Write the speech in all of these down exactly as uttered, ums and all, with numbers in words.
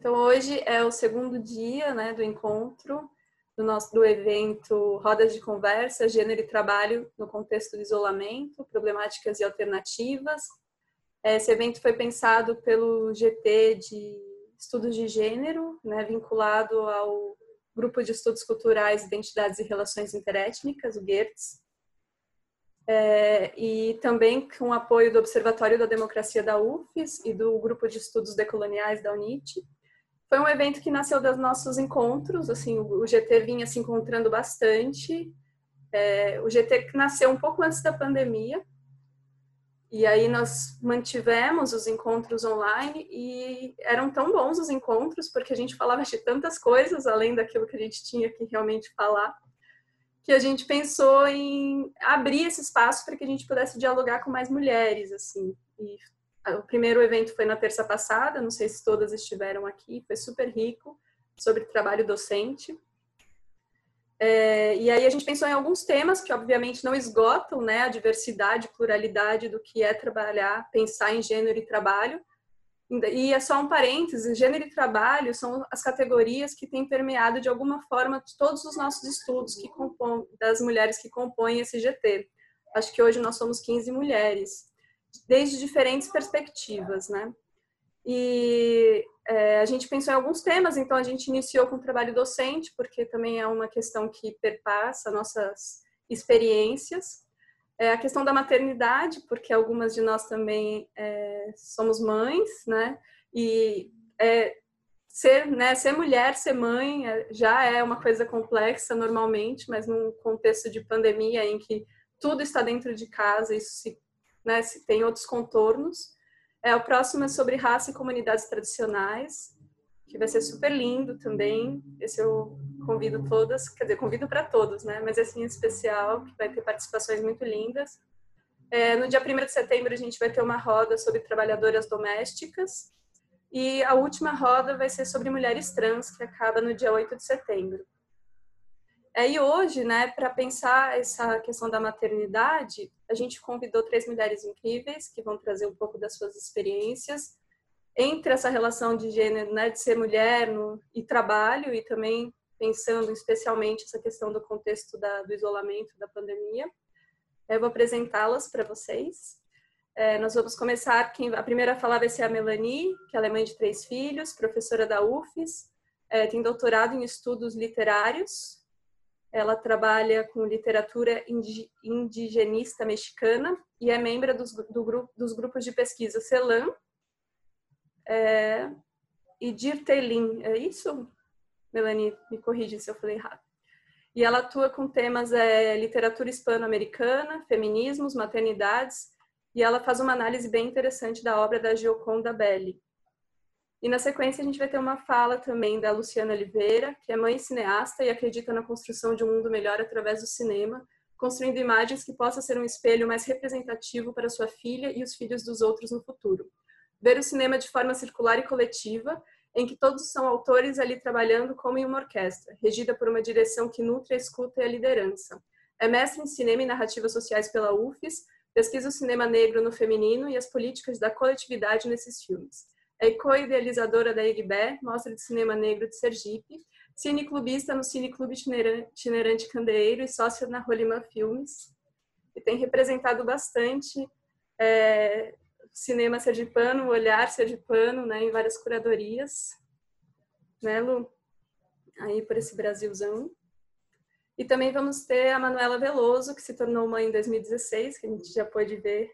Então, hoje é o segundo dia, né, do encontro do nosso do evento Rodas de Conversa, Gênero e Trabalho no Contexto do Isolamento, Problemáticas e Alternativas. Esse evento foi pensado pelo G T de Estudos de Gênero, né, vinculado ao Grupo de Estudos Culturais, Identidades e Relações Interétnicas, o GERTS, é, e também com o apoio do Observatório da Democracia da U F E S e do Grupo de Estudos Decoloniais da U N I T. Foi um evento que nasceu dos nossos encontros, assim, o G T vinha se encontrando bastante, é, o G T nasceu um pouco antes da pandemia, e aí nós mantivemos os encontros online e eram tão bons os encontros, porque a gente falava de tantas coisas, além daquilo que a gente tinha que realmente falar, que a gente pensou em abrir esse espaço para que a gente pudesse dialogar com mais mulheres, assim, e o primeiro evento foi na terça passada, não sei se todas estiveram aqui, foi super rico, sobre trabalho docente. É, e aí a gente pensou em alguns temas que obviamente não esgotam, né, a diversidade, pluralidade do que é trabalhar, pensar em gênero e trabalho. E é só um parênteses, gênero e trabalho são as categorias que têm permeado de alguma forma todos os nossos estudos que compõem, das mulheres que compõem esse G T. Acho que hoje nós somos quinze mulheres, desde diferentes perspectivas, né? E é, a gente pensou em alguns temas, então a gente iniciou com o trabalho docente, porque também é uma questão que perpassa nossas experiências. É, a questão da maternidade, porque algumas de nós também é, somos mães, né? E é, ser, né, ser mulher, ser mãe é, já é uma coisa complexa normalmente, mas num contexto de pandemia em que tudo está dentro de casa, isso se Né, tem outros contornos. É, o próximo é sobre raça e comunidades tradicionais, que vai ser super lindo também. Esse eu convido todas, quer dizer, convido para todos, né? Mas esse em especial, que vai ter participações muito lindas. É, no dia primeiro de setembro a gente vai ter uma roda sobre trabalhadoras domésticas e a última roda vai ser sobre mulheres trans, que acaba no dia oito de setembro. É, e hoje, né, para pensar essa questão da maternidade, a gente convidou três mulheres incríveis que vão trazer um pouco das suas experiências entre essa relação de gênero, né, de ser mulher no, e trabalho, e também pensando especialmente essa questão do contexto da, do isolamento, da pandemia. Eu vou apresentá-las para vocês. É, nós vamos começar, quem, a primeira a falar vai ser a Melanie, que ela é mãe de três filhos, professora da U F E S, é, tem doutorado em estudos literários. Ela trabalha com literatura indigenista mexicana e é membro dos, do grupo, dos grupos de pesquisa CELAM é, e Dirtelin. É isso? Melanie, me corrige se eu falei errado. E ela atua com temas é, literatura hispano-americana, feminismos, maternidades, e ela faz uma análise bem interessante da obra da Gioconda Belli. E na sequência a gente vai ter uma fala também da Luciana Oliveira, que é mãe cineasta e acredita na construção de um mundo melhor através do cinema, construindo imagens que possa ser um espelho mais representativo para sua filha e os filhos dos outros no futuro. Ver o cinema de forma circular e coletiva, em que todos são autores ali trabalhando como em uma orquestra, regida por uma direção que nutre a escuta e a liderança. É mestre em cinema e narrativas sociais pela U F E S, pesquisa o cinema negro no feminino e as políticas da coletividade nesses filmes. É co-idealizadora da Iguibé, Mostra de Cinema Negro de Sergipe, cineclubista no Cineclube Clube Itinerante Candeeiro e sócia na Rolimã Filmes. E tem representado bastante é, cinema sergipano, o olhar sergipano, né, em várias curadorias. Né, Lu? Aí por esse Brasilzão. E também vamos ter a Manuela Veloso, que se tornou mãe em dois mil e dezesseis, que a gente já pôde ver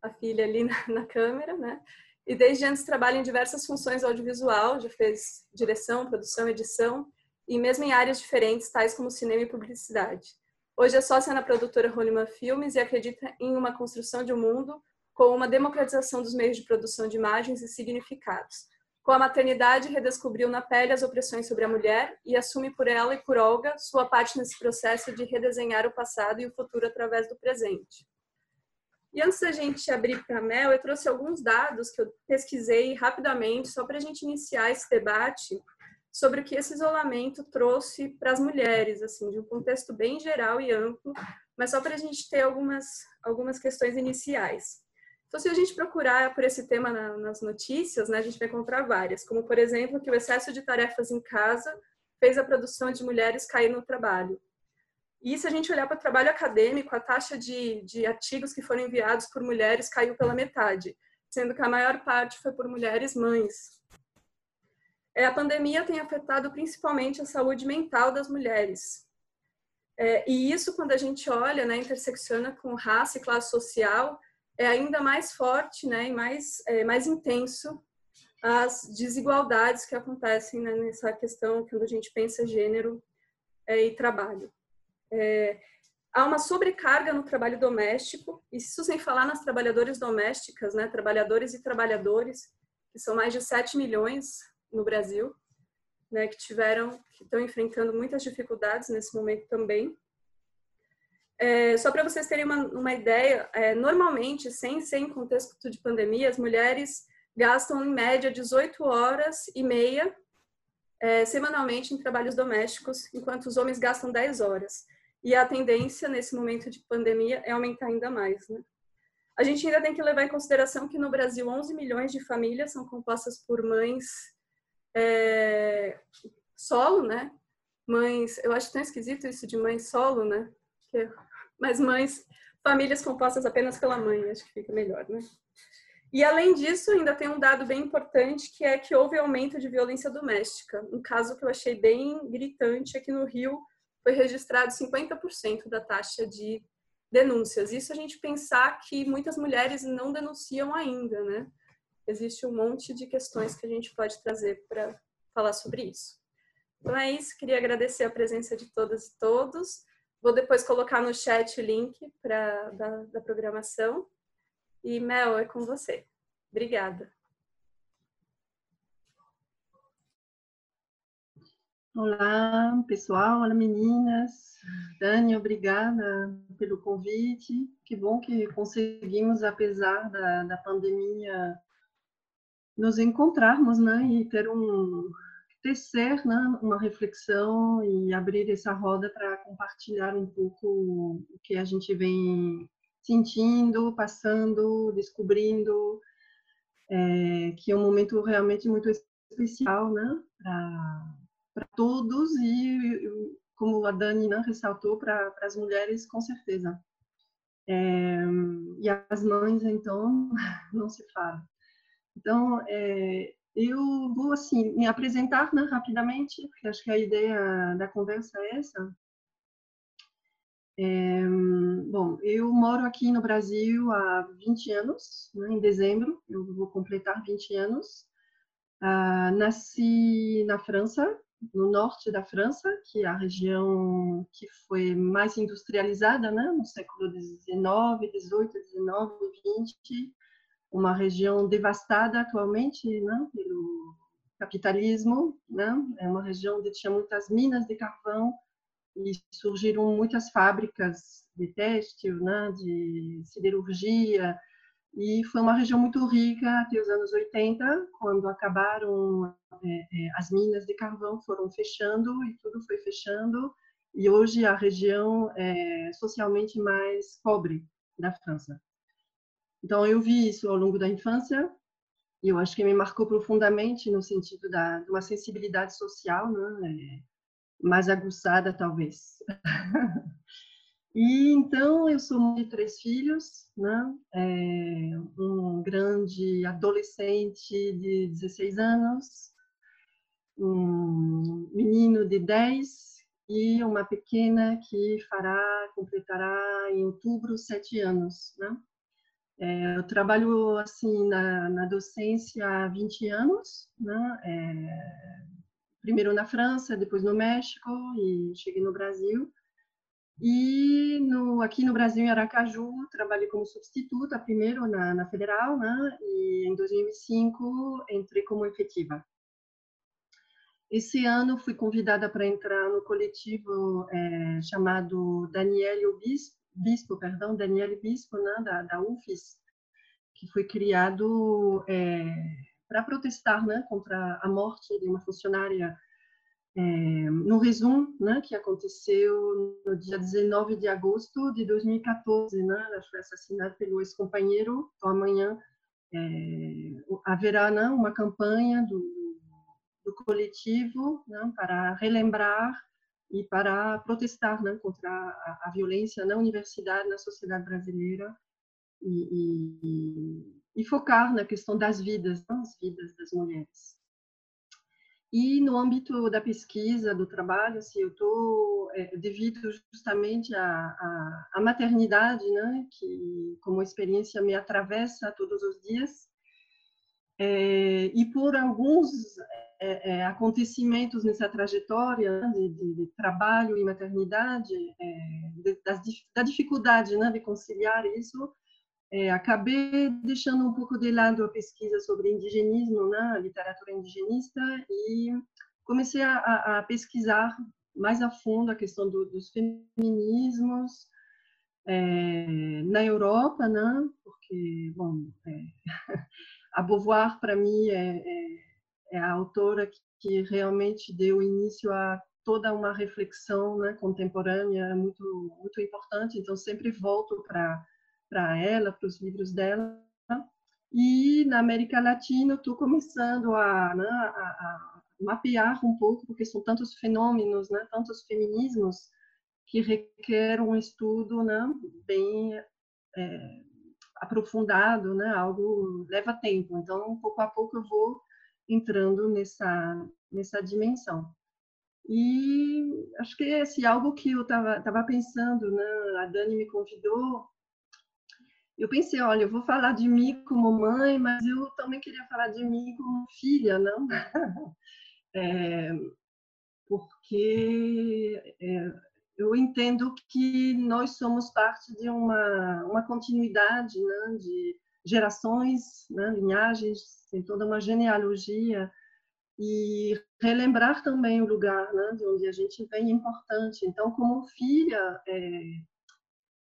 a filha ali na, na câmera, né? E desde antes trabalha em diversas funções audiovisual, já fez direção, produção, edição, e mesmo em áreas diferentes, tais como cinema e publicidade. Hoje é sócia na produtora Rolimã Filmes e acredita em uma construção de um mundo com uma democratização dos meios de produção de imagens e significados. Com a maternidade, redescobriu na pele as opressões sobre a mulher e assume por ela e por Olga sua parte nesse processo de redesenhar o passado e o futuro através do presente. E antes da gente abrir para a Mel, eu trouxe alguns dados que eu pesquisei rapidamente, só para a gente iniciar esse debate sobre o que esse isolamento trouxe para as mulheres, assim, de um contexto bem geral e amplo, mas só para a gente ter algumas, algumas questões iniciais. Então, se a gente procurar por esse tema na, nas notícias, né, a gente vai encontrar várias, como, por exemplo, que o excesso de tarefas em casa fez a produção de mulheres cair no trabalho. E se a gente olhar para o trabalho acadêmico, a taxa de, de artigos que foram enviados por mulheres caiu pela metade, sendo que a maior parte foi por mulheres mães. É, a pandemia tem afetado principalmente a saúde mental das mulheres. É, e isso, quando a gente olha, né, intersecciona com raça e classe social, é ainda mais forte, né, e mais, é, mais intenso as desigualdades que acontecem, né, nessa questão quando a gente pensa gênero é, e trabalho. É, há uma sobrecarga no trabalho doméstico, isso sem falar nas trabalhadoras domésticas, né, trabalhadores e trabalhadores, que são mais de sete milhões no Brasil, né, que tiveram, que estão enfrentando muitas dificuldades nesse momento também. É, só para vocês terem uma, uma ideia, é, normalmente, sem ser em contexto de pandemia, as mulheres gastam, em média, dezoito horas e meia é, semanalmente em trabalhos domésticos, enquanto os homens gastam dez horas. E a tendência, nesse momento de pandemia, é aumentar ainda mais, né? A gente ainda tem que levar em consideração que no Brasil onze milhões de famílias são compostas por mães é, solo, né? Mães, eu acho tão esquisito isso de mãe solo, né? Mas mães, famílias compostas apenas pela mãe, acho que fica melhor, né? E além disso, ainda tem um dado bem importante, que é que houve aumento de violência doméstica. Um caso que eu achei bem gritante, aqui no Rio, foi registrado cinquenta por cento da taxa de denúncias. Isso a gente pensar que muitas mulheres não denunciam ainda, né? Existe um monte de questões que a gente pode trazer para falar sobre isso. Então é isso, queria agradecer a presença de todas e todos. Vou depois colocar no chat o link pra, da, da programação. E, Mel, é com você. Obrigada. Olá, pessoal. Olá, meninas. Dani, obrigada pelo convite. Que bom que conseguimos, apesar da, da pandemia, nos encontrarmos, né? E ter um... tecer, né, uma reflexão e abrir essa roda para compartilhar um pouco o que a gente vem sentindo, passando, descobrindo, é, que é um momento realmente muito especial, né, para todos e, como a Dani, né, ressaltou, para as mulheres, com certeza. É, e as mães, então, não se fala. Então, é, eu vou, assim, me apresentar, né, rapidamente, porque acho que a ideia da conversa é essa. É, bom, eu moro aqui no Brasil há vinte anos, né, em dezembro, eu vou completar vinte anos. Ah, nasci na França, no norte da França, que é a região que foi mais industrializada, né, no século dezenove, dezoito, dezenove, vinte. Uma região devastada atualmente, né, pelo capitalismo, né? É uma região onde tinha muitas minas de carvão e surgiram muitas fábricas de têxtil, né, de siderurgia, e foi uma região muito rica até os anos oitenta, quando acabaram é, as minas de carvão, foram fechando e tudo foi fechando, e hoje a região é socialmente mais pobre da França. Então, eu vi isso ao longo da infância e eu acho que me marcou profundamente no sentido da, de uma sensibilidade social, né, mais aguçada, talvez. E, então, eu sou mãe de três filhos, né, é, um grande adolescente de dezesseis anos, um menino de dez e uma pequena que fará, completará em outubro sete anos, né? É, eu trabalho assim na, na docência há vinte anos, né? É, primeiro na França, depois no México e cheguei no Brasil. E no, aqui no Brasil, em Aracaju, trabalhei como substituta, primeiro na, na Federal, né? E em dois mil e cinco entrei como efetiva. Esse ano fui convidada para entrar no coletivo é, chamado Daniele Bispo, Bispo, perdão, Daniele Bispo, né, da, da U F E S, que foi criado é, para protestar, né, contra a morte de uma funcionária É, no resumo, né, que aconteceu no dia dezenove de agosto de dois mil e quatorze, né, ela foi assassinada pelo ex-companheiro. Então, amanhã é, haverá, né, uma campanha do, do coletivo, né, para relembrar e para protestar, né, contra a, a violência na universidade, na sociedade brasileira, e, e, e focar na questão das vidas, das vidas das mulheres. E no âmbito da pesquisa, do trabalho, assim, eu estou é, devido justamente à maternidade, né, que como experiência me atravessa todos os dias, é, e por alguns é, é, acontecimentos nessa trajetória, né, de, de, de trabalho e maternidade, é, de, das, da dificuldade, né, de conciliar isso, é, acabei deixando um pouco de lado a pesquisa sobre indigenismo, né, literatura indigenista, e comecei a, a pesquisar mais a fundo a questão do, dos feminismos é, na Europa, né, porque, bom, é, a Beauvoir, para mim, é, é, é a autora que, que realmente deu início a toda uma reflexão, né, contemporânea muito, muito importante, então sempre volto para para ela, para os livros dela. E na América Latina eu estou começando a, né, a, a mapear um pouco, porque são tantos fenômenos, né, tantos feminismos, que requerem um estudo, né, bem é, aprofundado, né, algo leva tempo. Então, pouco a pouco eu vou entrando nessa, nessa dimensão. E acho que esse algo que eu estava pensando, né, a Dani me convidou, eu pensei, olha, eu vou falar de mim como mãe, mas eu também queria falar de mim como filha, não? É, porque é, eu entendo que nós somos parte de uma, uma continuidade, né, de gerações, né, linhagens, tem toda uma genealogia, e relembrar também o lugar, né, de onde a gente vem é importante. Então, como filha... É,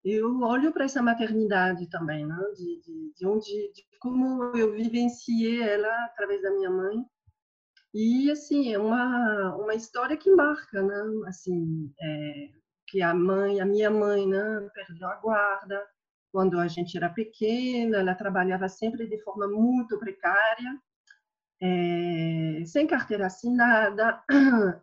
eu olho para essa maternidade também, né? de, de, de onde, de como eu vivenciei ela através da minha mãe. E assim é uma uma história que marca, né? Assim, é, que a mãe, a minha mãe, né, perdeu a guarda quando a gente era pequena. Ela trabalhava sempre de forma muito precária, é, sem carteira assinada,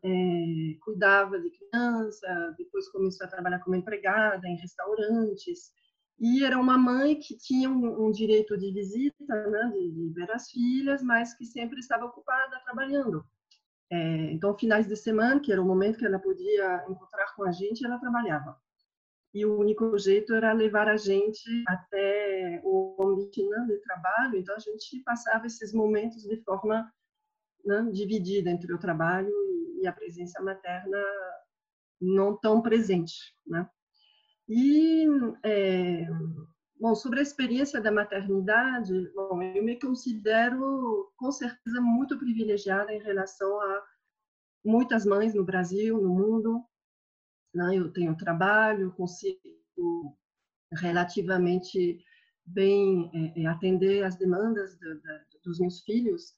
é, cuidava de criança, depois começou a trabalhar como empregada em restaurantes, e era uma mãe que tinha um, um direito de visita, né, de, de ver as filhas, mas que sempre estava ocupada trabalhando. É, então, finais de semana, que era o momento que ela podia encontrar com a gente, ela trabalhava. E o único jeito era levar a gente até o ambiente, né, de trabalho. Então, a gente passava esses momentos de forma, né, dividida entre o trabalho e a presença materna não tão presente, né? E, é, bom, sobre a experiência da maternidade, bom, eu me considero, com certeza, muito privilegiada em relação a muitas mães no Brasil, no mundo. Eu tenho trabalho, consigo relativamente bem atender às demandas dos meus filhos,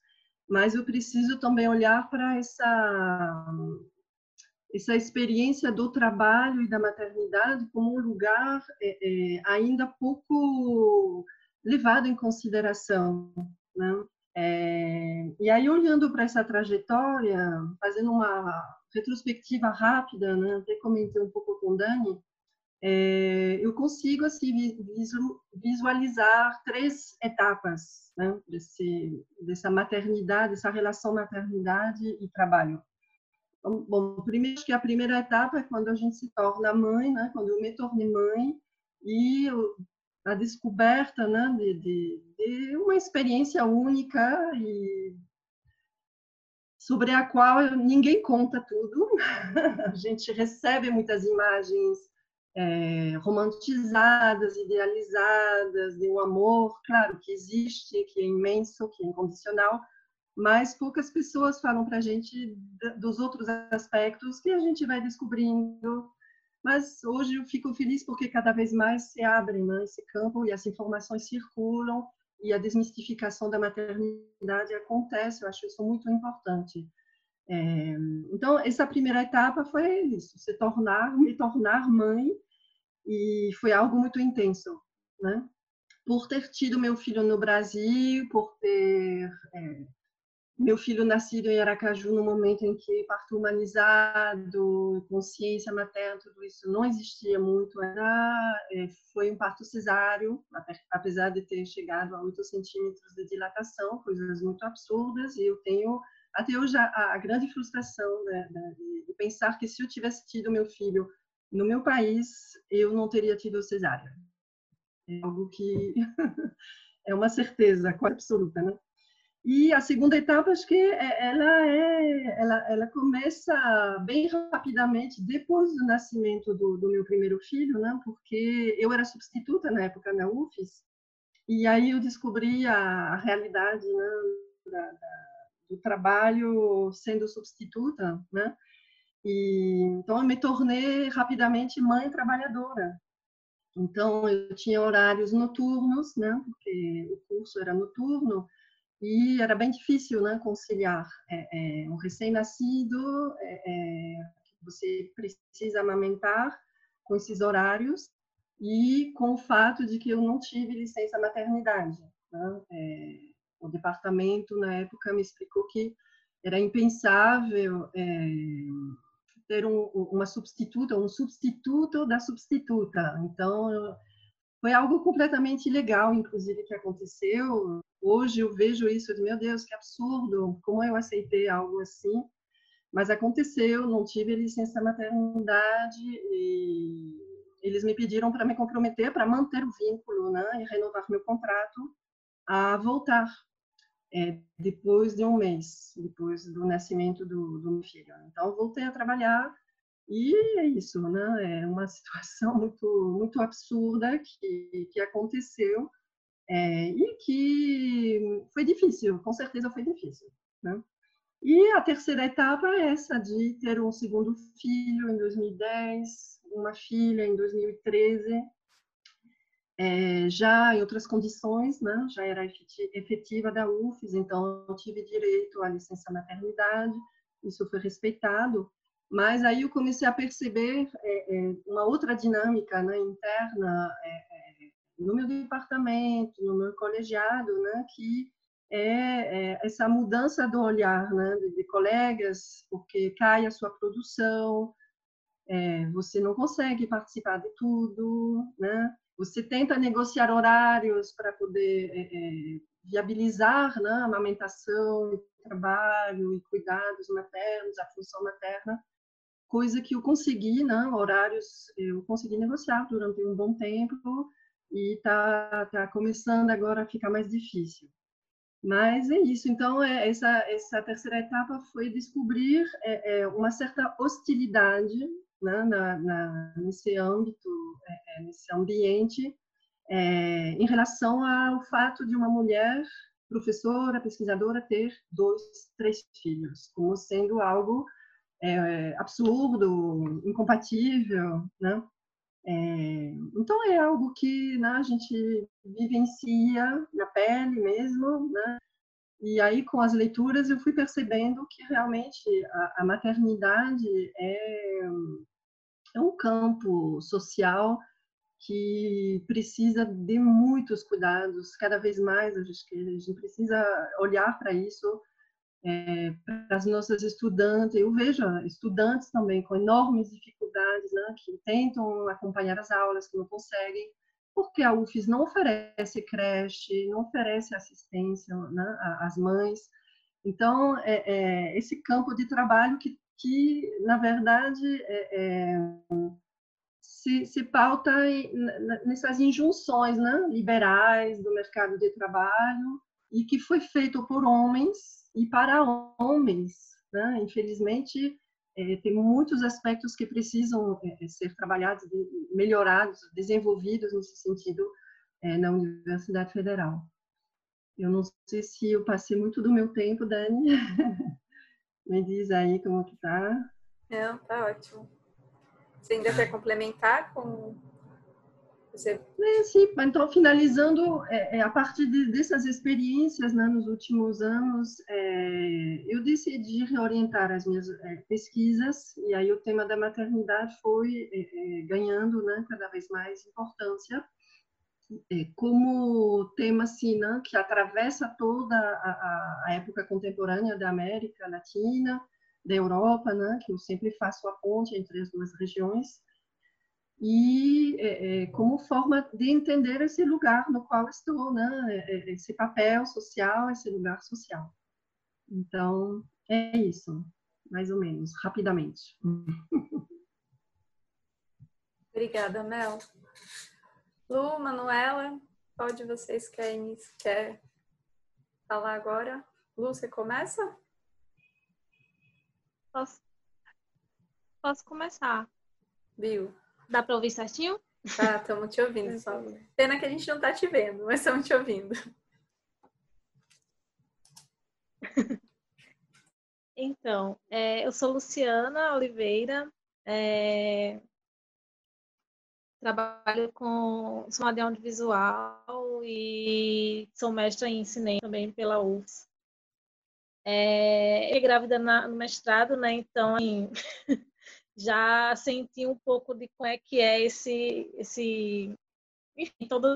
mas eu preciso também olhar para essa, essa experiência do trabalho e da maternidade como um lugar ainda pouco levado em consideração, né? É, e aí, olhando para essa trajetória, fazendo uma retrospectiva rápida, né, até comentei um pouco com o Dani, é, eu consigo assim visualizar três etapas, né, desse, dessa maternidade, dessa relação maternidade e trabalho. Então, bom, primeiro, acho que a primeira etapa é quando a gente se torna mãe, né, quando eu me tornei mãe, e eu, a descoberta, né, de, de, de uma experiência única e sobre a qual eu, ninguém conta tudo. A gente recebe muitas imagens é, romantizadas, idealizadas, de um amor, claro, que existe, que é imenso, que é incondicional, mas poucas pessoas falam para a gente dos outros aspectos que a gente vai descobrindo. Mas hoje eu fico feliz porque cada vez mais se abre, né, esse campo, e as informações circulam, e a desmistificação da maternidade acontece. Eu acho isso muito importante. É, então, essa primeira etapa foi isso, se tornar, me tornar mãe, e foi algo muito intenso, né? Por ter tido meu filho no Brasil, por ter é, meu filho nascido em Aracaju no momento em que parto humanizado, consciência materna, tudo isso não existia muito, era, foi um parto cesáreo, apesar de ter chegado a oito centímetros de dilatação, coisas muito absurdas, e eu tenho até hoje a, a grande frustração, né, de, de pensar que se eu tivesse tido meu filho no meu país, eu não teria tido cesárea. É algo que é uma certeza quase absoluta, né? E a segunda etapa, acho que ela, é, ela, ela começa bem rapidamente, depois do nascimento do, do meu primeiro filho, né? Porque eu era substituta na época na U F E S, e aí eu descobri a, a realidade, né, da, da, do trabalho sendo substituta, né? E, então, eu me tornei rapidamente mãe trabalhadora. Então, eu tinha horários noturnos, né? Porque o curso era noturno e era bem difícil, né, conciliar é, é, um recém-nascido, é, é, você precisa amamentar com esses horários e com o fato de que eu não tive licença maternidade, né? É, o departamento, na época, me explicou que era impensável é, ter um, uma substituta, um substituto da substituta. Então, foi algo completamente ilegal, inclusive, que aconteceu. Hoje eu vejo isso de, meu Deus, que absurdo, como eu aceitei algo assim. Mas aconteceu, não tive licença maternidade e eles me pediram para me comprometer, para manter o vínculo, né, e renovar meu contrato, a voltar. É, depois de um mês, depois do nascimento do, do meu filho. Então, voltei a trabalhar e é isso, né? É uma situação muito, muito absurda que, que aconteceu é, e que foi difícil, com certeza foi difícil, né? E a terceira etapa é essa de ter um segundo filho em dois mil e dez, uma filha em dois mil e treze, É, já em outras condições, né? Já era efetiva da U F E S, então eu tive direito à licença maternidade, isso foi respeitado, mas aí eu comecei a perceber é, é, uma outra dinâmica, né, interna é, é, no meu departamento, no meu colegiado, né, que é, é essa mudança do olhar, né, de, de colegas, porque cai a sua produção, é, você não consegue participar de tudo, né? Você tenta negociar horários para poder é, é, viabilizar, né, a amamentação, trabalho e cuidados maternos, a função materna, coisa que eu consegui, né, horários eu consegui negociar durante um bom tempo e tá, tá começando agora a ficar mais difícil. Mas é isso, então é, essa, essa terceira etapa foi descobrir é, é, uma certa hostilidade, né, na, na, nesse âmbito, é, nesse ambiente, é, em relação ao fato de uma mulher, professora, pesquisadora, ter dois, três filhos, como sendo algo é, absurdo, incompatível, né? É, então, é algo que, né, a gente vivencia na pele mesmo, né? E aí, com as leituras, eu fui percebendo que realmente a, a maternidade é, é um campo social que precisa de muitos cuidados, cada vez mais. Eu acho que a gente precisa olhar para isso, é, para as nossas estudantes. Eu vejo estudantes também com enormes dificuldades, né, que tentam acompanhar as aulas, que não conseguem, porque a U F E S não oferece creche, não oferece assistência, né, às mães. Então, é, é, esse campo de trabalho que, que na verdade, é, é, se, se pauta em, nessas injunções, né, liberais do mercado de trabalho e que foi feito por homens e para homens, né? Infelizmente, É, tem muitos aspectos que precisam é, ser trabalhados, melhorados, desenvolvidos nesse sentido é, na Universidade Federal. Eu não sei se eu passei muito do meu tempo, Dani. Me diz aí como que tá. Não, tá ótimo. Você ainda quer complementar com o Você... É, sim, então, finalizando, é, é, a partir de, dessas experiências, né, nos últimos anos, é, eu decidi reorientar as minhas é, pesquisas, e aí o tema da maternidade foi é, é, ganhando, né, cada vez mais importância, é, como tema assim, né, que atravessa toda a, a época contemporânea da América Latina, da Europa, né, que eu sempre faço a ponte entre as duas regiões, e é, como forma de entender esse lugar no qual estou, né? Esse papel social, esse lugar social. Então, é isso, mais ou menos, rapidamente. Obrigada, Mel. Lu, Manuela, qual de vocês quer, quer falar agora? Lu, você começa? Posso, posso começar. Viu? Dá para ouvir certinho? Tá, estamos te ouvindo. Só. Pena que a gente não está te vendo, mas estamos te ouvindo. Então, é, eu sou Luciana Oliveira, é, trabalho com de audiovisual e sou mestra em cinema também pela U F S. É, é grávida na, no mestrado, né? Então, assim, já senti um pouco de como é que é esse... esse enfim, todo,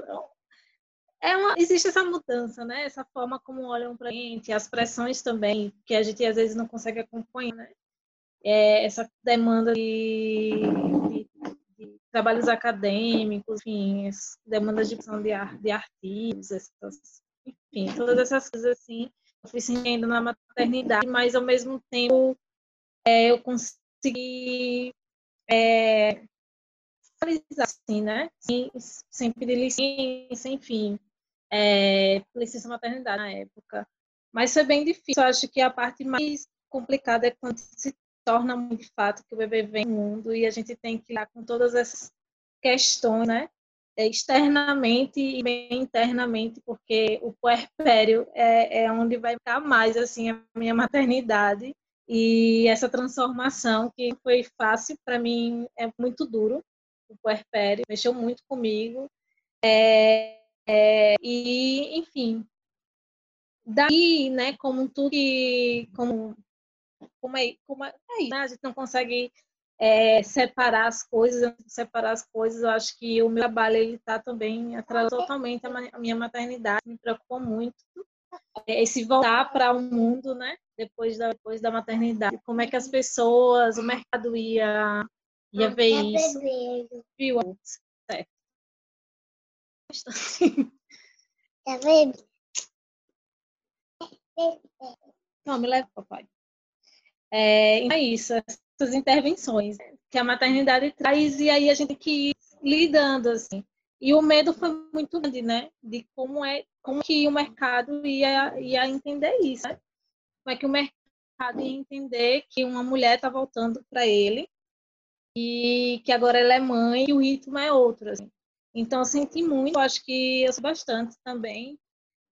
é uma, existe essa mudança, né? Essa forma como olham para a gente, as pressões também, que a gente às vezes não consegue acompanhar, né? É, essa demanda de, de, de trabalhos acadêmicos, enfim, demandas de produção de, de artigos, essas, enfim, todas essas coisas assim. Eu fui sentindo na maternidade, mas ao mesmo tempo é, eu consigo consegui é, realizar, assim, né? Sem, sem pedir licença, enfim, é, licença maternidade na época. Mas foi bem difícil. Eu acho que a parte mais complicada é quando se torna um fato que o bebê vem no mundo e a gente tem que lidar com todas essas questões, né? Externamente e bem internamente, porque o puerpério é, é onde vai ficar mais, assim, a minha maternidade. E essa transformação que foi fácil, para mim é muito duro, o puerpério, mexeu muito comigo. É, é, e, enfim, daí, né, como tudo que. Como, como é, como é, é né, a gente não consegue é, separar as coisas, separar as coisas, eu acho que o meu trabalho está também atrasou totalmente a minha maternidade, me preocupou muito. Esse voltar para o mundo, né? Depois da, depois da maternidade. Como é que as pessoas, o mercado ia, ia ver isso. Viu? Certo. Tá vendo? Não, me leva, papai. É, é isso, essas intervenções que a maternidade traz e aí a gente tem que ir lidando, assim. E o medo foi muito grande, né? De como é, como que o mercado ia, ia entender isso, né? Como é que o mercado ia entender que uma mulher está voltando para ele e que agora ela é mãe e o ritmo é outro, assim. Então, eu senti muito, eu acho que eu sou bastante também,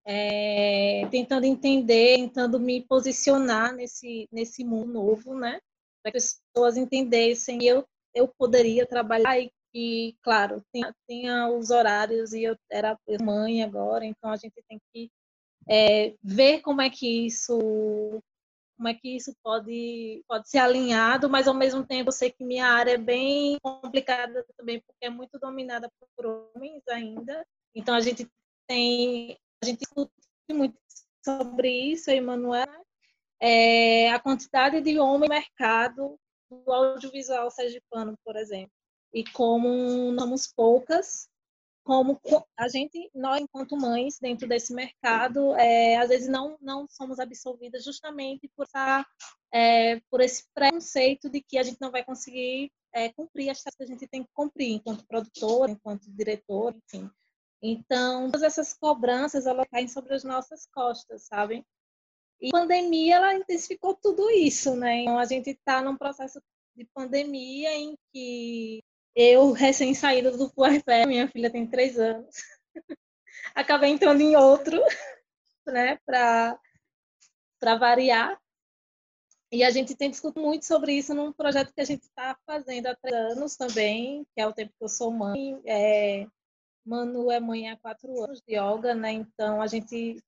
é, tentando entender, tentando me posicionar nesse, nesse mundo novo, né? Para que as pessoas entendessem que eu, eu poderia trabalhar e E, claro, tinha, tinha os horários e eu era mãe agora, então a gente tem que é, ver como é que isso, como é que isso pode, pode ser alinhado, mas ao mesmo tempo eu sei que minha área é bem complicada também, porque é muito dominada por homens ainda, então a gente tem, a gente discute muito sobre isso, eu e Manuela, é, a quantidade de homem no mercado do audiovisual sergipano, por exemplo. E como somos poucas, como a gente, nós enquanto mães dentro desse mercado, é, às vezes não, não somos absolvidas justamente por, essa, é, por esse preconceito de que a gente não vai conseguir é, cumprir as tarefas que a gente tem que cumprir, enquanto produtora, enquanto diretora, enfim. Então, todas essas cobranças, elas caem sobre as nossas costas, sabe? E a pandemia, ela intensificou tudo isso, né? Então, a gente está num processo de pandemia em que eu, recém-saída do puerpério, minha filha tem três anos, acabei entrando em outro, né, para para variar. E a gente tem discutido muito sobre isso num projeto que a gente está fazendo há três anos também, que é o tempo que eu sou mãe, é, Manu é mãe há quatro anos de Olga, né? Então a gente,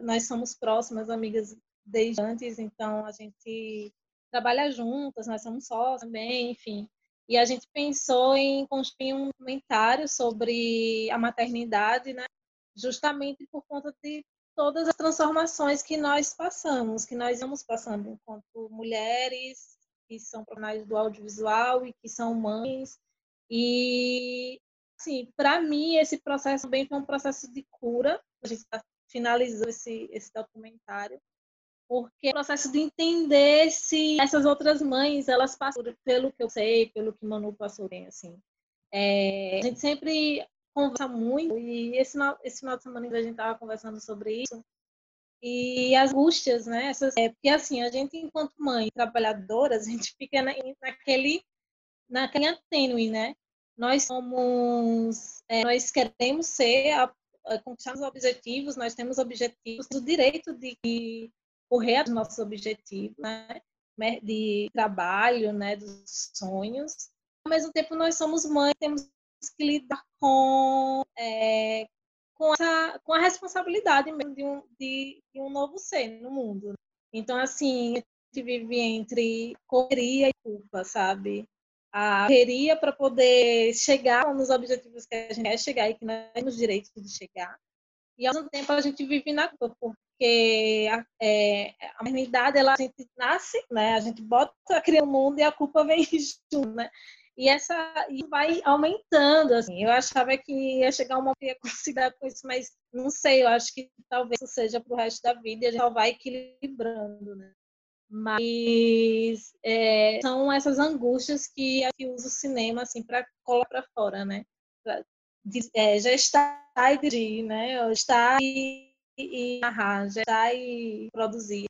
nós somos próximas, amigas desde antes, então a gente trabalha juntas, nós somos sós também, enfim. E a gente pensou em construir um comentário sobre a maternidade, né? Justamente por conta de todas as transformações que nós passamos, que nós vamos passando enquanto mulheres que são profissionais do audiovisual e que são mães. E, assim, para mim, esse processo também foi um processo de cura. A gente está finalizando esse, esse documentário, porque é um processo de entender se essas outras mães, elas passam pelo que eu sei, pelo que Manu passou bem, assim. É, a gente sempre conversa muito, e esse, esse final de semana a gente estava conversando sobre isso, e as angústias, né? Essas, é, porque, assim, a gente, enquanto mãe trabalhadora, a gente fica na, naquele, naquele tênue, né? Nós somos, é, nós queremos ser, a, a conquistar os objetivos, nós temos objetivos, o direito de correr aos nossos objetivos, né? De trabalho, né? Dos sonhos. Ao mesmo tempo, nós somos mães, temos que lidar com, é, com, essa, com a responsabilidade mesmo de um, de, de um novo ser no mundo. Então, assim, a gente vive entre correria e culpa, sabe? A correria para poder chegar nos objetivos que a gente quer chegar e que nós temos direito de chegar. E, ao mesmo tempo, a gente vive na culpa, porque a, é, a maternidade, ela, a gente nasce, né? A gente bota a criança no mundo e a culpa vem junto, né? E essa e vai aumentando, assim. Eu achava que ia chegar uma hora que ia conseguir com isso, mas não sei, eu acho que talvez isso seja pro resto da vida e a gente só vai equilibrando, né? Mas é, são essas angústias que a gente usa o cinema, assim, para colar para fora, né? Pra, de, é, já está e dirigir, né? Está e, e narrar, já está e produzir.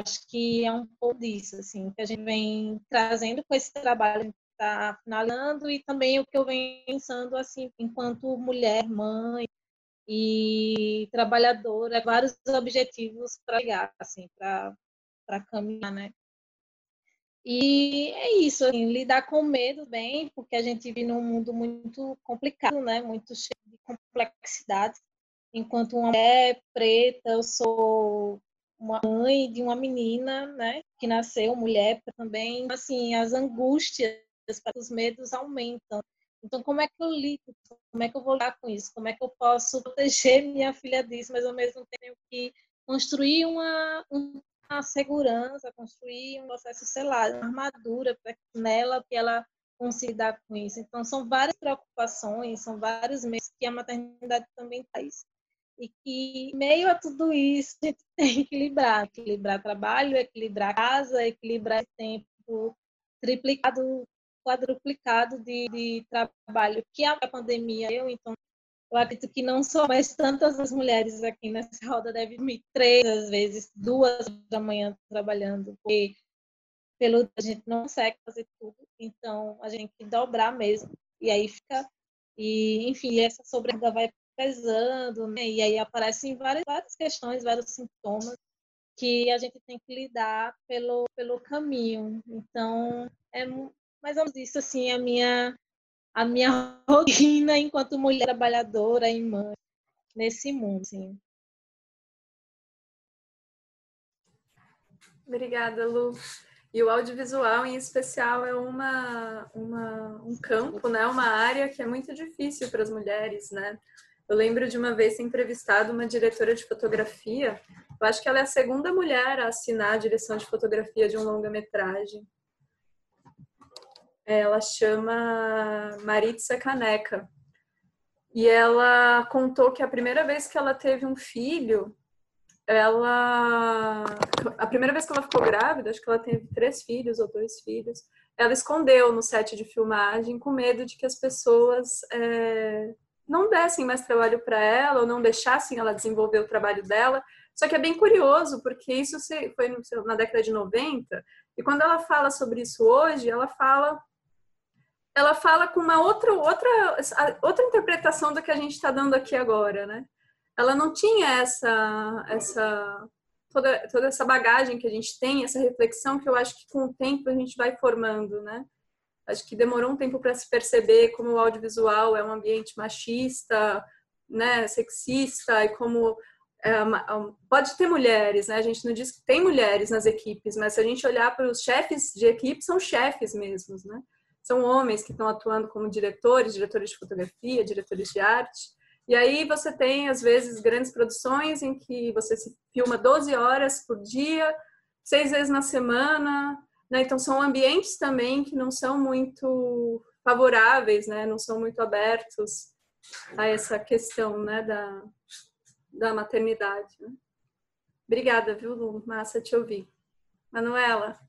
Acho que é um pouco disso, assim, que a gente vem trazendo com esse trabalho que está finalizando e também o que eu venho pensando, assim, enquanto mulher, mãe e trabalhadora, vários objetivos para chegar, assim, para caminhar, né? E é isso, assim, lidar com medo bem, porque a gente vive num mundo muito complicado, né? Muito cheio de complexidade. Enquanto uma mulher preta, eu sou uma mãe de uma menina, né, que nasceu mulher também, assim, as angústias, os medos aumentam. Então, como é que eu lido? Como é que eu vou lidar com isso? Como é que eu posso proteger minha filha disso? Mas, ao mesmo tempo, tenho que construir uma, uma segurança, construir um processo, sei lá, uma armadura pra, nela, que ela consiga lidar com isso. Então, são várias preocupações, são vários medos que a maternidade também traz. E que, em meio a tudo isso, a gente tem que equilibrar. Equilibrar trabalho, equilibrar casa, equilibrar tempo triplicado, quadruplicado de, de trabalho que a pandemia deu. Então, eu acredito que não só, mas tantas as mulheres aqui nessa roda devem dormir três, às vezes, duas da manhã trabalhando. Porque pelo, a gente não consegue fazer tudo, então a gente tem que dobrar mesmo. E aí fica... E, enfim, essa sobrecarga vai pesando, né? E aí aparecem várias, várias questões, vários sintomas que a gente tem que lidar pelo, pelo caminho. Então, é mais ou menos isso, assim, a minha, a minha rotina enquanto mulher trabalhadora e mãe nesse mundo, assim. Obrigada, Lu. E o audiovisual, em especial, é uma, uma, um campo, né? Uma área que é muito difícil para as mulheres, né? Eu lembro de uma vez ter entrevistado uma diretora de fotografia. Eu acho que ela é a segunda mulher a assinar a direção de fotografia de um longa-metragem. Ela chama Maritza Caneca. E ela contou que a primeira vez que ela teve um filho, ela... A primeira vez que ela ficou grávida, acho que ela teve três filhos ou dois filhos, ela escondeu no set de filmagem com medo de que as pessoas... É... não dessem mais trabalho para ela ou não deixassem ela desenvolver o trabalho dela. Só que é bem curioso, porque isso foi na década de noventa, e quando ela fala sobre isso hoje, ela fala, ela fala com uma outra, outra, outra interpretação do que a gente está dando aqui agora, né? Ela não tinha essa, essa toda, toda essa bagagem que a gente tem, essa reflexão que eu acho que com o tempo a gente vai formando, né? acho que demorou um tempo para se perceber como o audiovisual é um ambiente machista, né, sexista, e como é, pode ter mulheres, né? A gente não diz que tem mulheres nas equipes, mas se a gente olhar para os chefes de equipe, são chefes mesmos, né? São homens que estão atuando como diretores, diretores de fotografia, diretores de arte. E aí você tem, às vezes, grandes produções em que você se filma doze horas por dia, seis vezes na semana, né? Então são ambientes também que não são muito favoráveis, né? Não são muito abertos a essa questão, né? da, da maternidade. Né? Obrigada, viu, Lu? Massa te ouvir. Manuela,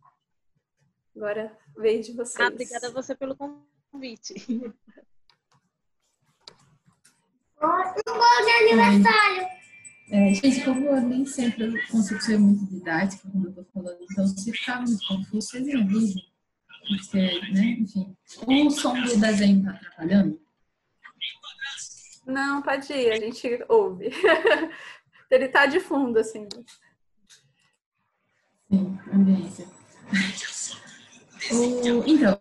agora veio de vocês. Ah, obrigada a você pelo convite. Um bom de aniversário! É, gente, como eu nem sempre eu consigo ser muito didática quando eu estou falando, então se ficar muito confuso, vocês me avisam. Porque, né, enfim, o som do desenho está atrapalhando? Não, pode ir, a gente ouve. Ele está de fundo, assim. Sim, ambiência. O, então,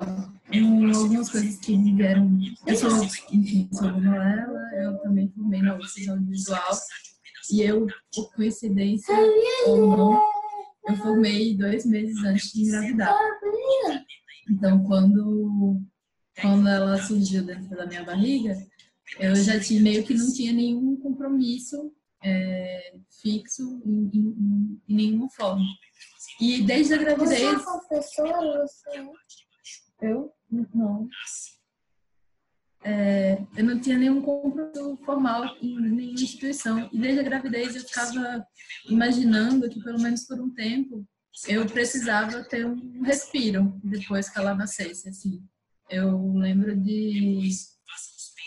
um, algumas coisas que me vieram. Eu sou, enfim, sou Manuela, eu também formei na U F S audiovisual. E eu, por coincidência ou não, eu formei dois meses antes de engravidar. Então, quando, quando ela surgiu dentro da minha barriga, eu já tinha, meio que não tinha nenhum compromisso é, fixo em, em, em nenhuma forma. E desde a gravidez... Você é professora, Luciana? Eu? Não. É, eu não tinha nenhum compromisso formal em nenhuma instituição. E desde a gravidez eu ficava imaginando que, pelo menos por um tempo, eu precisava ter um respiro depois que ela nascesse, assim. Eu lembro de,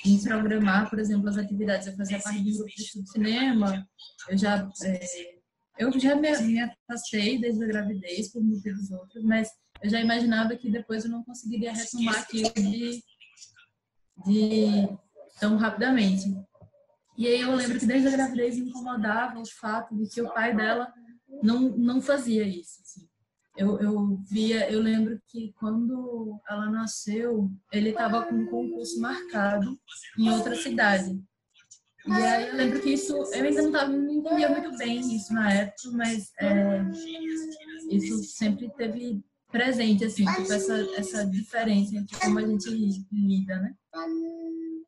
de programar, por exemplo, as atividades. Eu fazia parte do grupo de estudos de cinema, eu já... É, Eu já me, me afastei desde a gravidez por motivos outros, mas eu já imaginava que depois eu não conseguiria retomar aquilo de, de tão rapidamente. E aí eu lembro que desde a gravidez me incomodava o fato de que o pai dela não, não fazia isso. Assim. Eu, eu via, eu lembro que quando ela nasceu, ele estava com um concurso marcado em outra cidade. E aí eu lembro que isso, eu ainda não tava, não entendia muito bem isso na época, mas é, isso sempre teve presente, assim, tipo, essa, essa diferença entre como a gente lida, né?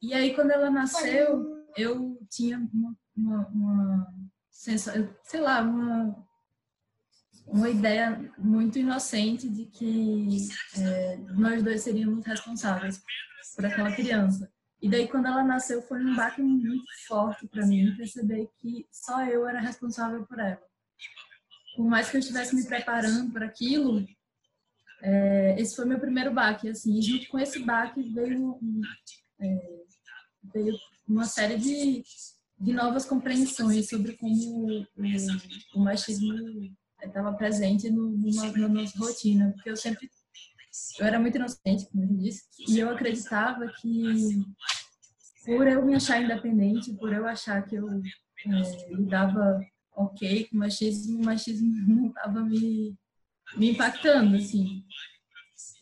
E aí quando ela nasceu, eu tinha uma, uma, uma sensação, sei lá, uma, uma ideia muito inocente de que é, nós dois seríamos responsáveis por aquela criança. E daí, quando ela nasceu, foi um baque muito forte para mim perceber que só eu era responsável por ela. Por mais que eu estivesse me preparando para aquilo, é, esse foi meu primeiro baque. Assim, e junto com esse baque veio, um, é, veio uma série de, de novas compreensões sobre como um, o machismo estava presente no, numa, na nossa rotina. Porque eu sempre... Eu era muito inocente, como eu disse, e eu acreditava que, por eu me achar independente, por eu achar que eu é, lidava ok com o machismo, o machismo não estava me, me impactando, assim.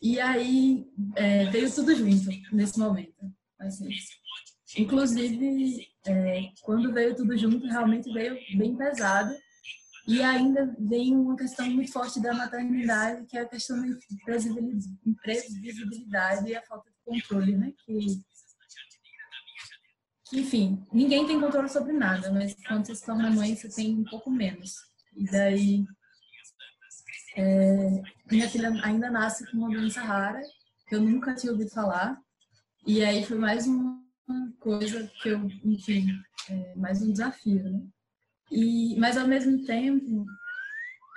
E aí é, veio tudo junto nesse momento. Assim. Inclusive, é, quando veio tudo junto, realmente veio bem pesado. E ainda vem uma questão muito forte da maternidade, que é a questão da imprevisibilidade e a falta de controle, né? Que, que, enfim, ninguém tem controle sobre nada, mas quando você se torna mãe, você tem um pouco menos. E daí, é, minha filha ainda nasce com uma doença rara, que eu nunca tinha ouvido falar. E aí foi mais uma coisa que eu, enfim, é, mais um desafio, né? E, mas, ao mesmo tempo,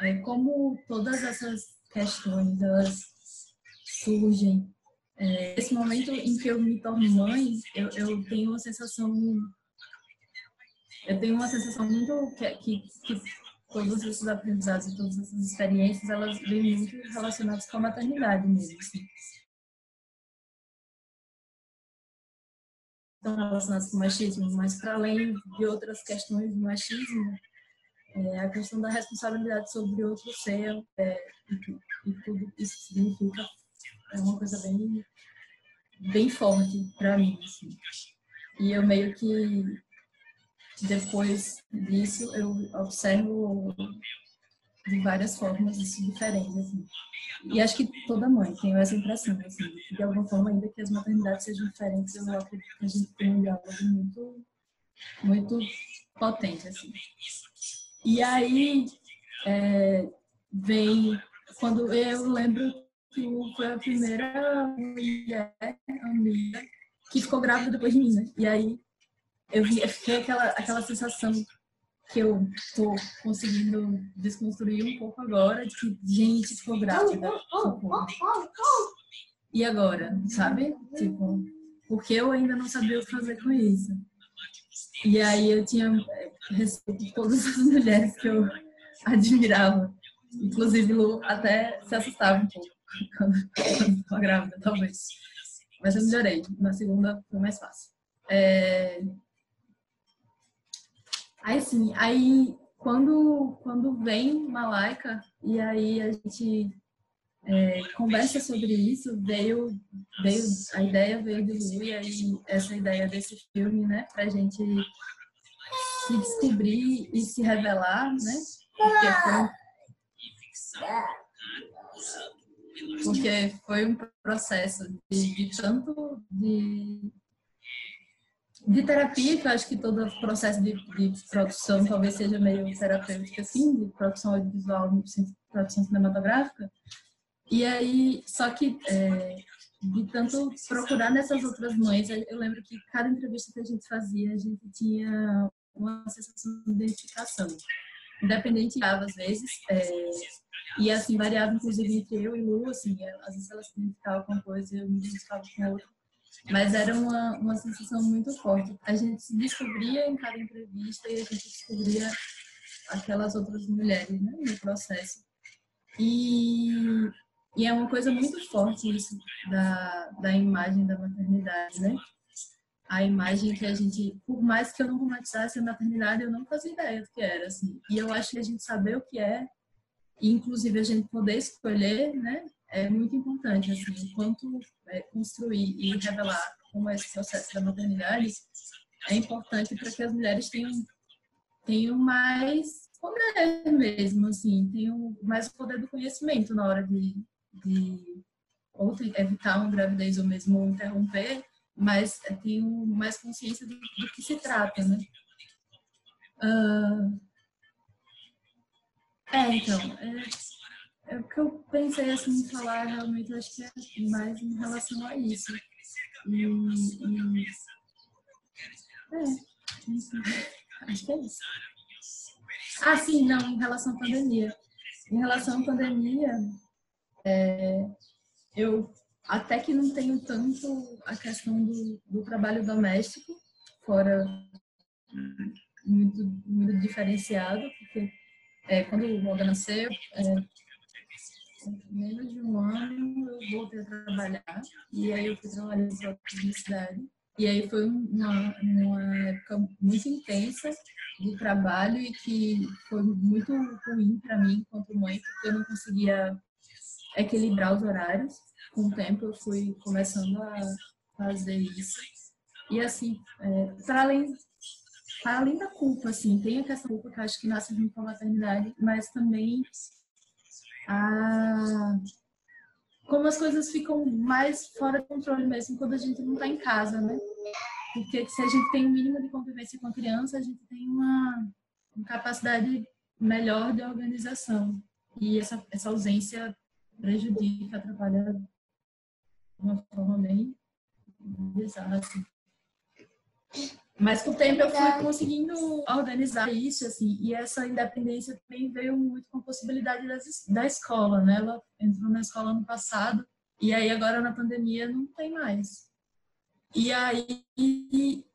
é, como todas essas questões elas surgem, é, nesse momento em que eu me torno mãe, eu, eu tenho uma sensação eu tenho uma sensação muito que, que, que todos esses aprendizados e todas essas experiências, elas vêm muito relacionadas com a maternidade mesmo. Assim. Estão relacionadas com o machismo, mas para além de outras questões do machismo, é, a questão da responsabilidade sobre outro ser, é, e, e tudo isso significa é uma coisa bem, bem forte para mim, assim. E eu meio que, depois disso, eu observo de várias formas isso diferentes, assim. E acho que toda mãe tem essa impressão, assim, que de alguma forma, ainda que as maternidades sejam diferentes, eu acredito que a gente tem um diálogo muito, muito potente, assim. E aí, é, vem... Quando eu lembro que foi a primeira mulher amiga que ficou grávida depois de mim, né? E aí eu fiquei aquela, aquela sensação que eu tô conseguindo desconstruir um pouco agora, de que, gente, ficou grávida. E agora, sabe? Tipo, porque eu ainda não sabia o que fazer com isso. E aí eu tinha respeito de todas as mulheres que eu admirava. Inclusive, Lu até se assustava um pouco quando estava grávida, talvez. Mas eu melhorei. Na segunda foi mais fácil. É... Aí, sim, aí quando, quando vem Malaika, e aí a gente é, conversa sobre isso, veio, veio, a ideia veio de Lu, e aí essa ideia desse filme, né, pra gente se descobrir e se revelar, né? Porque foi... Porque foi um processo de, de tanto de, de terapia, que eu acho que todo processo de, de produção talvez seja meio terapêutico, assim, de produção audiovisual, de produção cinematográfica. E aí, só que é, de tanto procurar nessas outras mães, eu lembro que cada entrevista que a gente fazia, a gente tinha uma sensação de identificação. Independente, às vezes, é, e assim, variava inclusive entre eu e Lu, assim, às vezes ela se identificava com uma coisa e eu me identificava com outra, mas era uma, uma sensação muito forte. A gente se descobria em cada entrevista e a gente descobria aquelas outras mulheres, né, no processo. E, e é uma coisa muito forte isso da, da imagem da maternidade, né? A imagem que a gente, por mais que eu não romantizasse a maternidade, eu não fazia ideia do que era, assim. E eu acho que a gente saber o que é, e inclusive a gente poder escolher, né, é muito importante, assim, o quanto é, construir e revelar como é esse processo da maternidade é importante para que as mulheres tenham, tenham mais poder mesmo, assim, tenham mais poder do conhecimento na hora de, de ou evitar uma gravidez ou mesmo interromper, mas tenho mais consciência do, do que se trata, né? Uh, é, então, é, é o que eu pensei, assim, em falar, realmente, eu acho que é mais em relação a isso. E, e, é, acho que é isso. Ah, sim, não, em relação à pandemia. Em relação à pandemia, é, eu... Até que não tenho tanto a questão do, do trabalho doméstico, fora muito, muito diferenciado, porque é, quando o Olga nasceu, é, menos de um ano eu voltei a trabalhar, e aí eu fui trabalhar para a publicidade. E aí foi uma, uma época muito intensa de trabalho e que foi muito ruim para mim, enquanto mãe, porque eu não conseguia equilibrar os horários. Com o tempo eu fui começando a fazer isso. E assim, é, para além, para além da culpa, assim, tem a questão da culpa que eu acho que nasce junto com a maternidade, mas também a, como as coisas ficam mais fora de controle mesmo quando a gente não está em casa, né? Porque se a gente tem o mínimo de convivência com a criança, a gente tem uma, uma capacidade melhor de organização. E essa, essa ausência prejudica, atrapalha de uma forma bem bizarra, assim. Mas com o tempo eu fui conseguindo organizar isso, assim, e essa independência também veio muito com a possibilidade da, da escola, né? Ela entrou na escola ano passado, e aí agora na pandemia não tem mais. E aí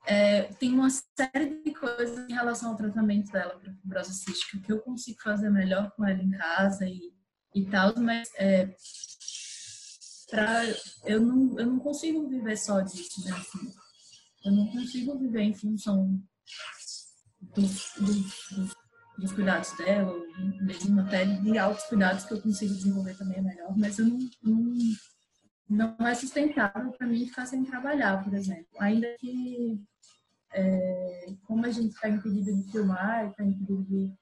é, tem uma série de coisas em relação ao tratamento dela para fibrose cística, que eu consigo fazer melhor com ela em casa e, e tal, mas... É, Pra, eu, não, eu não consigo viver só disso, né? Assim, eu não consigo viver em função dos, dos, dos, dos cuidados dela, mesmo até de altos cuidados que eu consigo desenvolver também melhor, mas eu não, não, não é sustentável para mim ficar sem trabalhar, por exemplo. Ainda que, é, como a gente está impedido de filmar, está impedido de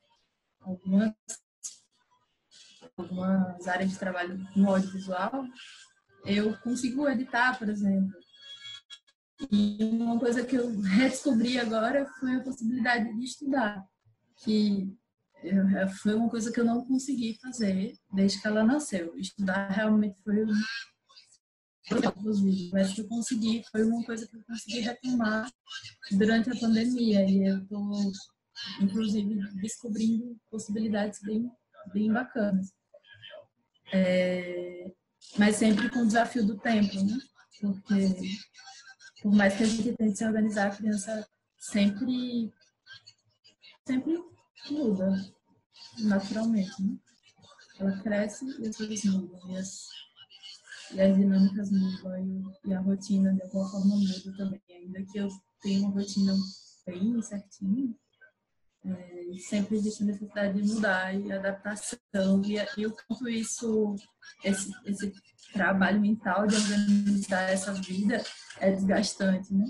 algumas, algumas áreas de trabalho no audiovisual, eu consigo editar, por exemplo. E uma coisa que eu redescobri agora foi a possibilidade de estudar, que eu, foi uma coisa que eu não consegui fazer desde que ela nasceu. Estudar realmente foi um... mas que eu consegui, foi uma coisa que eu consegui retomar durante a pandemia, e eu estou, inclusive, descobrindo possibilidades bem, bem bacanas. É, mas sempre com o desafio do tempo, né? Porque, por mais que a gente tente se organizar, a criança sempre, sempre muda, naturalmente, né? Ela cresce e as coisas mudam, e as, e as dinâmicas mudam, e a rotina de alguma forma muda também. Ainda que eu tenha uma rotina bem certinha, é, sempre existe a necessidade de mudar e adaptação. E, e o quanto isso, esse, esse trabalho mental de organizar essa vida é desgastante, né?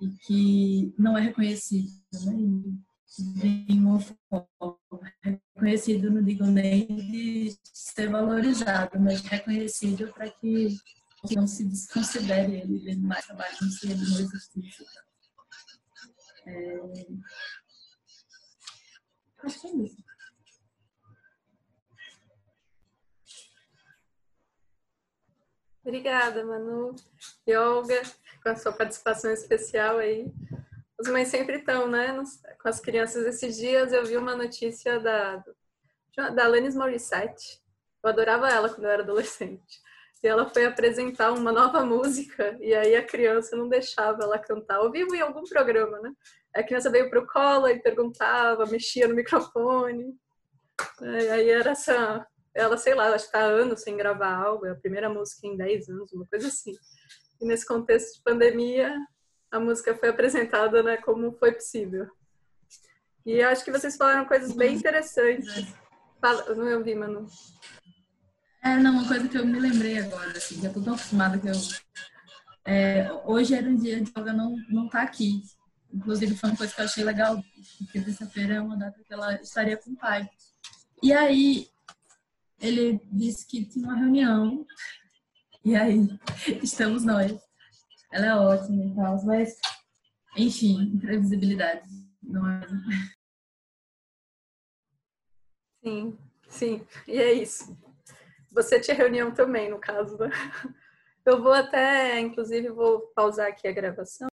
E que não é reconhecido, né? De nenhuma forma. Reconhecido, não digo nem de ser valorizado, mas reconhecido para que não se desconsidere ele mais trabalho, não se ele não existisse. É... Acho que é isso. Obrigada, Manu e Olga, com a sua participação especial aí. As mães sempre estão, né, com as crianças. Esses dias eu vi uma notícia da, da Alanis Morissette. Eu adorava ela quando eu era adolescente. E ela foi apresentar uma nova música e aí a criança não deixava ela cantar ao vivo em algum programa, né? A criança veio pro colo e perguntava, mexia no microfone. E aí era essa... Ela, sei lá, acho que tá há anos sem gravar algo. É a primeira música em dez anos, uma coisa assim. E nesse contexto de pandemia, a música foi apresentada, né, como foi possível. E acho que vocês falaram coisas bem interessantes. Fala... Não eu vi, Manu. É, não, uma coisa que eu me lembrei agora, assim, já tô tão acostumada que eu... É, hoje era um dia de Olga não, não tá aqui. Inclusive foi uma coisa que eu achei legal, porque terça-feira é uma data que ela estaria com o pai. E aí... ele disse que tinha uma reunião, e aí estamos nós. Ela é ótima e tal, mas, enfim, imprevisibilidade, não é? Sim, sim, e é isso. Você tinha reunião também, no caso, né? Eu vou até, inclusive, vou pausar aqui a gravação.